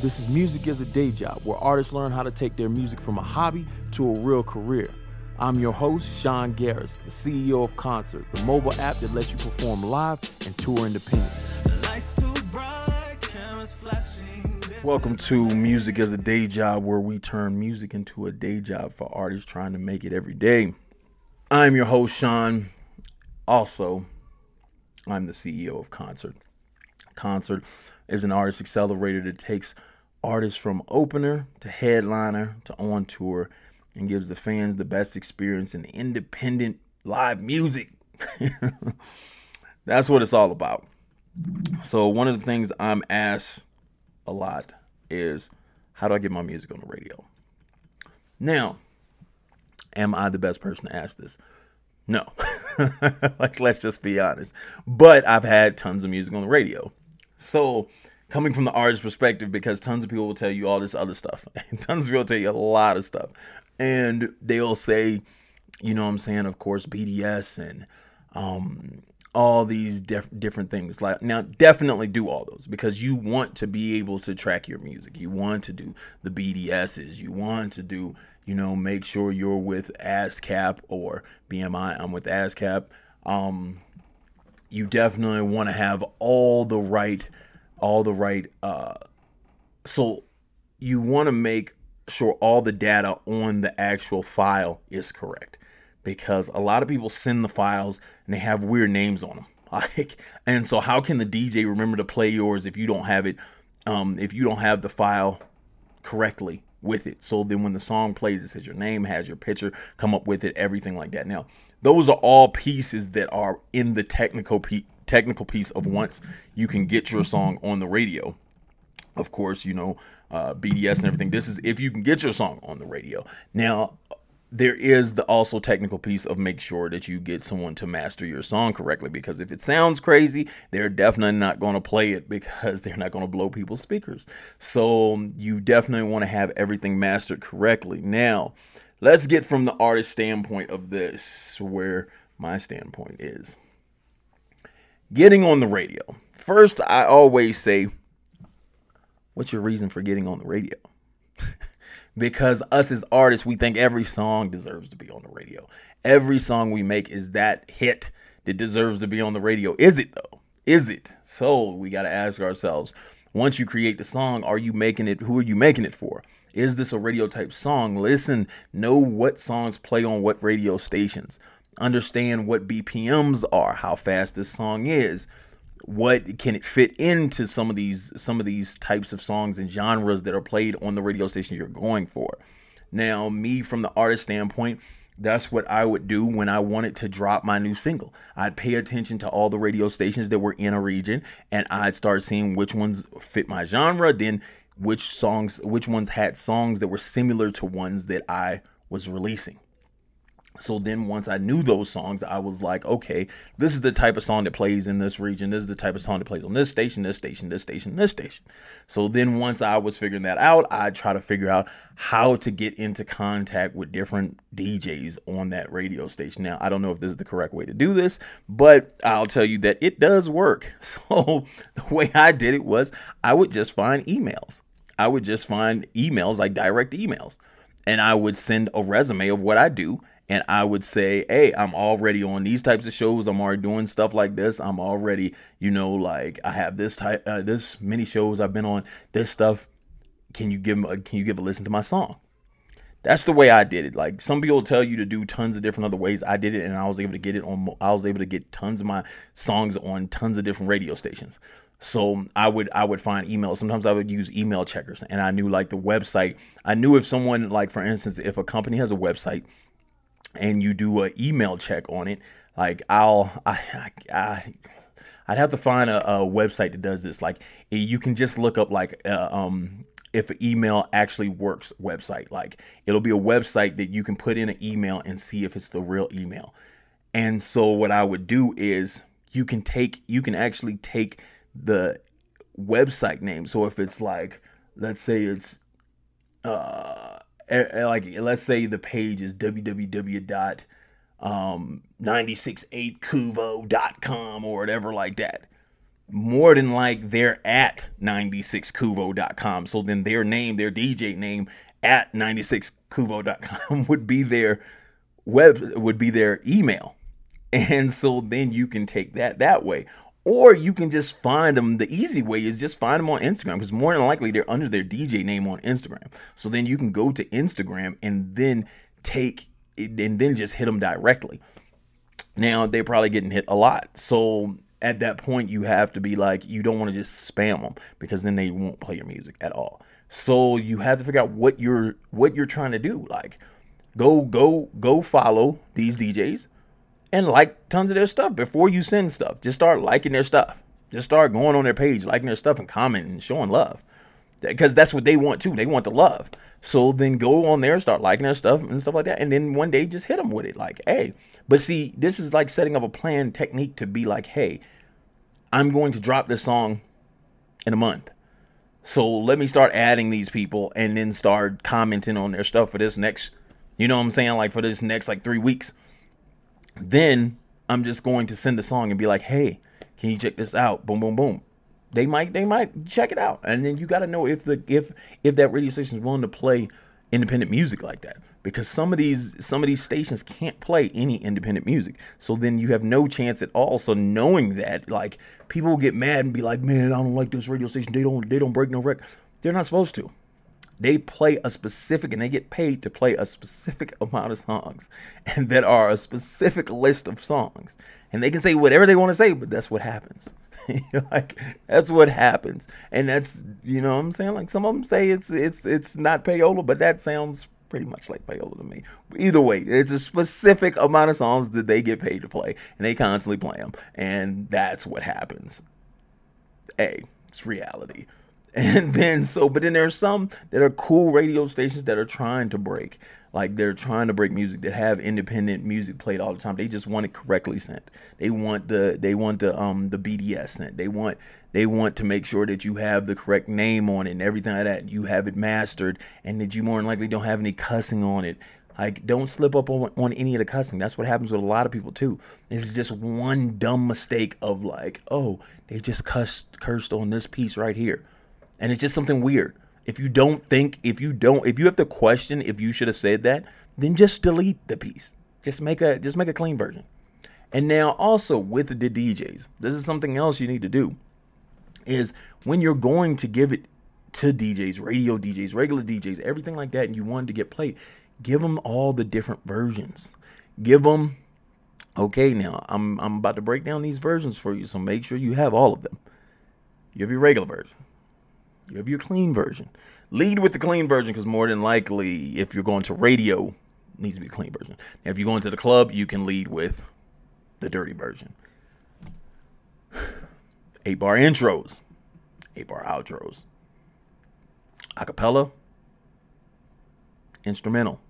This is Music as a Day Job, where artists learn how to take their music from a hobby to a real career. I'm your host, Sean Garris, the CEO of Concert, the mobile app that lets you perform live and tour independently. Welcome to Music as a Day Job, where we turn music into a day job for artists trying to make it every day. I'm your host, Sean. Also, I'm the CEO of Concert. Concert is an artist accelerator that takes artists from opener to headliner to on tour and gives the fans the best experience in independent live music. That's what it's all about. So one of the things I'm asked a lot is, how do I get my music on the radio? Now, am I the best person to ask this? No. Like, let's just be honest. But I've had tons of music on the radio. So coming from the artist's perspective, because tons of people will tell you all this other stuff. Tons of people will tell you a lot of stuff. And they'll say, you know what I'm saying, of course, BDS and all these different things. Like, now, definitely do all those, because you want to be able to track your music. You want to do the BDSs. You want to do, you know, make sure you're with ASCAP or BMI. I'm with ASCAP. You definitely want to have all the right, so you want to make sure all the data on the actual file is correct, because a lot of people send the files and they have weird names on them. Like, and so how can the DJ remember to play yours if you don't have it, if you don't have the file correctly with it? So then when the song plays, it says your name, has your picture, come up with it, everything like that. Now, those are all pieces that are in the technical piece of once you can get your song on the radio. Of course, you know, BDS and everything. This is if you can get your song on the radio. Now, there is the also technical piece of make sure that you get someone to master your song correctly, because if it sounds crazy, they're definitely not going to play it, because they're not going to blow people's speakers. So you definitely want to have everything mastered correctly. Now, let's get from the artist standpoint of this, where my standpoint is. Getting on the radio. First, I always say, what's your reason for getting on the radio? Because us as artists, we think every song deserves to be on the radio. Every song we make is that hit that deserves to be on the radio. Is it though? Is it? So we got to ask ourselves, once you create the song, are you making it? Who are you making it for? Is this a radio type song? Listen, know what songs play on what radio stations. Understand what BPMs are, how fast this song is. What can it fit into some of these types of songs and genres that are played on the radio station you're going for? Now, me from the artist standpoint, that's what I would do when I wanted to drop my new single. I'd pay attention to all the radio stations that were in a region, and I'd start seeing which ones fit my genre, then which ones had songs that were similar to ones that I was releasing. So then once I knew those songs, I was like, okay, this is the type of song that plays in this region. This is the type of song that plays on this station, this station, this station, this station. So then once I was figuring that out, I try to figure out how to get into contact with different DJs on that radio station. Now, I don't know if this is the correct way to do this, but I'll tell you that it does work. So the way I did it was I would just find emails. I would just find emails, like direct emails, and I would send a resume of what I do. And I would say, hey, I'm already on these types of shows. I'm already doing stuff like this. I'm already, you know, like I have this many shows I've been on, this stuff. Can you give a listen to my song? That's the way I did it. Like, some people tell you to do tons of different other ways. I did it, and I was able to get tons of my songs on tons of different radio stations. So I would find emails. Sometimes I would use email checkers, and I knew, like, the website. I knew if someone, like, for instance, if a company has a website, and you do an email check on it, like I'd have to find a website that does this. Like, you can just look up like if an email actually works website. Like, it'll be a website that you can put in an email and see if it's the real email. And so what I would do is you can actually take the website name. So if it's like, let's say it's let's say the page is www.968kuvo.com or whatever like that. more than like they're at 96kuvo.com. So then their name, their DJ name at 96kuvo.com would be their email. And so then you can take that way. Or you can just find them. The easy way is just find them on Instagram, because more than likely they're under their DJ name on Instagram. So then you can go to Instagram and then just hit them directly. Now, they're probably getting hit a lot. So at that point, you have to be like, you don't want to just spam them, because then they won't play your music at all. So you have to figure out what you're trying to do. Like, go follow these DJs. And like tons of their stuff before you send stuff. Just start liking their stuff. Just start going on their page, liking their stuff and commenting and showing love. Because that's what they want too. They want the love. So then go on there, start liking their stuff and stuff like that. And then one day just hit them with it. Like, hey. But see, this is like setting up a plan technique to be like, hey, I'm going to drop this song in a month. So let me start adding these people and then start commenting on their stuff for this next, you know what I'm saying? Like for this next like 3 weeks. Then I'm just going to send a song and be like, hey, can you check this out? Boom, boom, boom. They might check it out. And then you got to know if that radio station is willing to play independent music like that, because some of these stations can't play any independent music. So then you have no chance at all. So knowing that, like, people will get mad and be like, man, I don't like this radio station. They don't break no record. They're not supposed to. They play a specific, and they get paid to play a specific amount of songs, and that are a specific list of songs, and they can say whatever they want to say, but that's what happens. Like, that's what happens. And that's, you know what I'm saying? Like, some of them say it's not payola, but that sounds pretty much like payola to me. Either way, it's a specific amount of songs that they get paid to play, and they constantly play them, and that's what happens. Hey, it's reality. And then but then there's some that are cool radio stations that are trying to break. Like, they're trying to break music, that have independent music played all the time. They just want it correctly sent. They want the BDS sent. They want to make sure that you have the correct name on it and everything like that. You have it mastered, and that you more than likely don't have any cussing on it. Like, don't slip up on any of the cussing. That's what happens with a lot of people too. This is just one dumb mistake of like, oh, they just cursed on this piece right here. And it's just something weird. If you have to question if you should have said that, then just delete the piece. Just make a clean version. And now also with the DJs, this is something else you need to do, is when you're going to give it to DJs, radio DJs, regular DJs, everything like that, and you want it to get played, give them all the different versions. Give them, okay, now I'm about to break down these versions for you, so make sure you have all of them. You have your regular version. You have your clean version. Lead with the clean version, because more than likely, if you're going to radio, it needs to be a clean version. Now, if you're going to the club, you can lead with the dirty version. 8-bar intros, 8-bar outros, acapella, instrumental,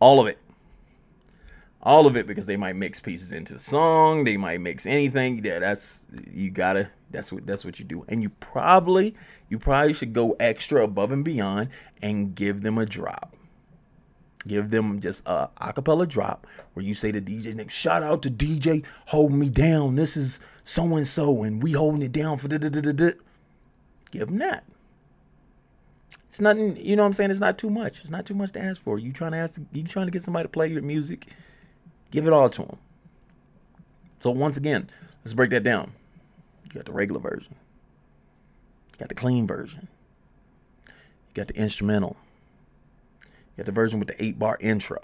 all of it. All of it, because they might mix pieces into the song. They might mix anything. Yeah, that's what you do. And you probably should go extra above and beyond and give them a drop. Give them just a acapella drop where you say the DJ's name. Shout out to DJ, hold me down. This is so and so, and we holding it down for da da da da. Give them that. It's nothing. You know what I'm saying? It's not too much. It's not too much to ask for. You trying to get somebody to play your music. Give it all to them. So once again, let's break that down. You got the regular version. You got the clean version. You got the instrumental. You got the version with the 8-bar intro.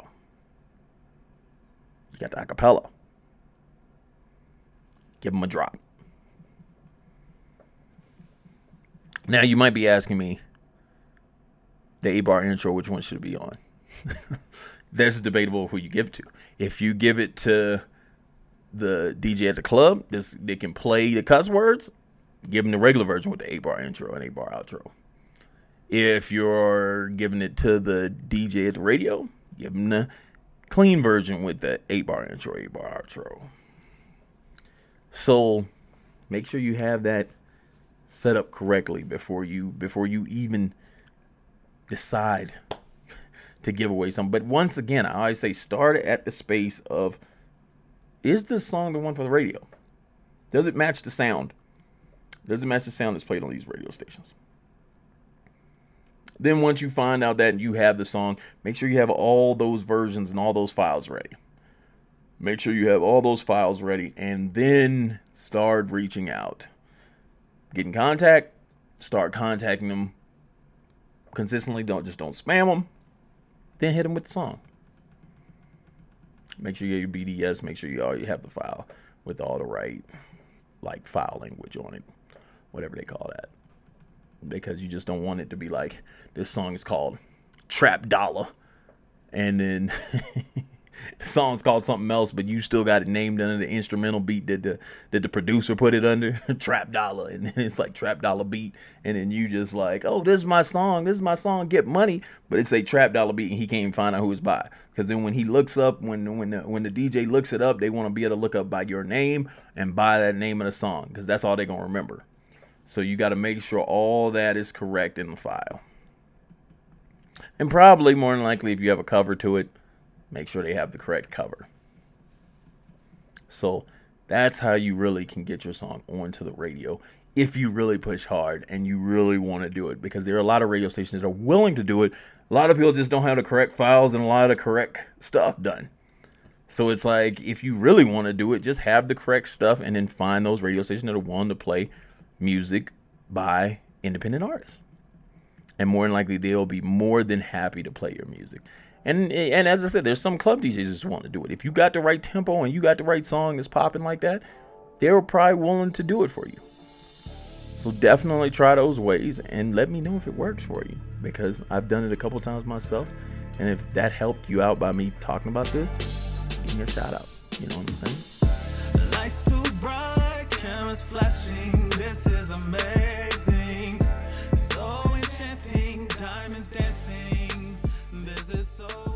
You got the acapella. Give them a drop. Now you might be asking me, the 8-bar intro, which one should it be on? That's debatable who you give it to. If you give it to the DJ at the club, they can play the cuss words, give them the regular version with the 8-bar intro and 8-bar outro. If you're giving it to the DJ at the radio, give them the clean version with the 8-bar intro, 8-bar outro. So make sure you have that set up correctly before you even decide to give away something. But once again, I always say, start at the space of, is this song the one for the radio? Does it match the sound? Does it match the sound that's played on these radio stations? Then once you find out that you have the song, make sure you have all those versions and all those files ready. Make sure you have all those files ready, and then start reaching out. Get in contact. Start contacting them consistently. Don't spam them. Then hit them with the song. Make sure you have your BDS. Make sure you already have the file with all the right, like, file language on it, whatever they call that. Because you just don't want it to be like, this song is called Trap Dollar, and then the song's called something else, but you still got it named under the instrumental beat that the producer put it under, Trap Dollar, and then it's like Trap Dollar Beat, and then you just like, oh, this is my song, Get Money, but it's a Trap Dollar Beat, and he can't even find out who it's by, because then when he looks up, when the DJ looks it up, they want to be able to look up by your name and by that name of the song, because that's all they're going to remember. So you got to make sure all that is correct in the file. And probably more than likely, if you have a cover to it, make sure they have the correct cover. So that's how you really can get your song onto the radio if you really push hard and you really want to do it. Because there are a lot of radio stations that are willing to do it. A lot of people just don't have the correct files and a lot of the correct stuff done. So it's like, if you really want to do it, just have the correct stuff and then find those radio stations that are willing to play music by independent artists, and more than likely they'll be more than happy to play your music. And as I said, there's some club DJs just want to do it. If you got the right tempo and you got the right song that's popping like that, they're probably willing to do it for you. So definitely try those ways and let me know if it works for you, because I've done it a couple times myself, and if that helped you out by me talking about this, just give me a shout out. You know what I'm saying? Lights too bright, cameras flashing. This is amazing, so enchanting, diamonds dancing, this is so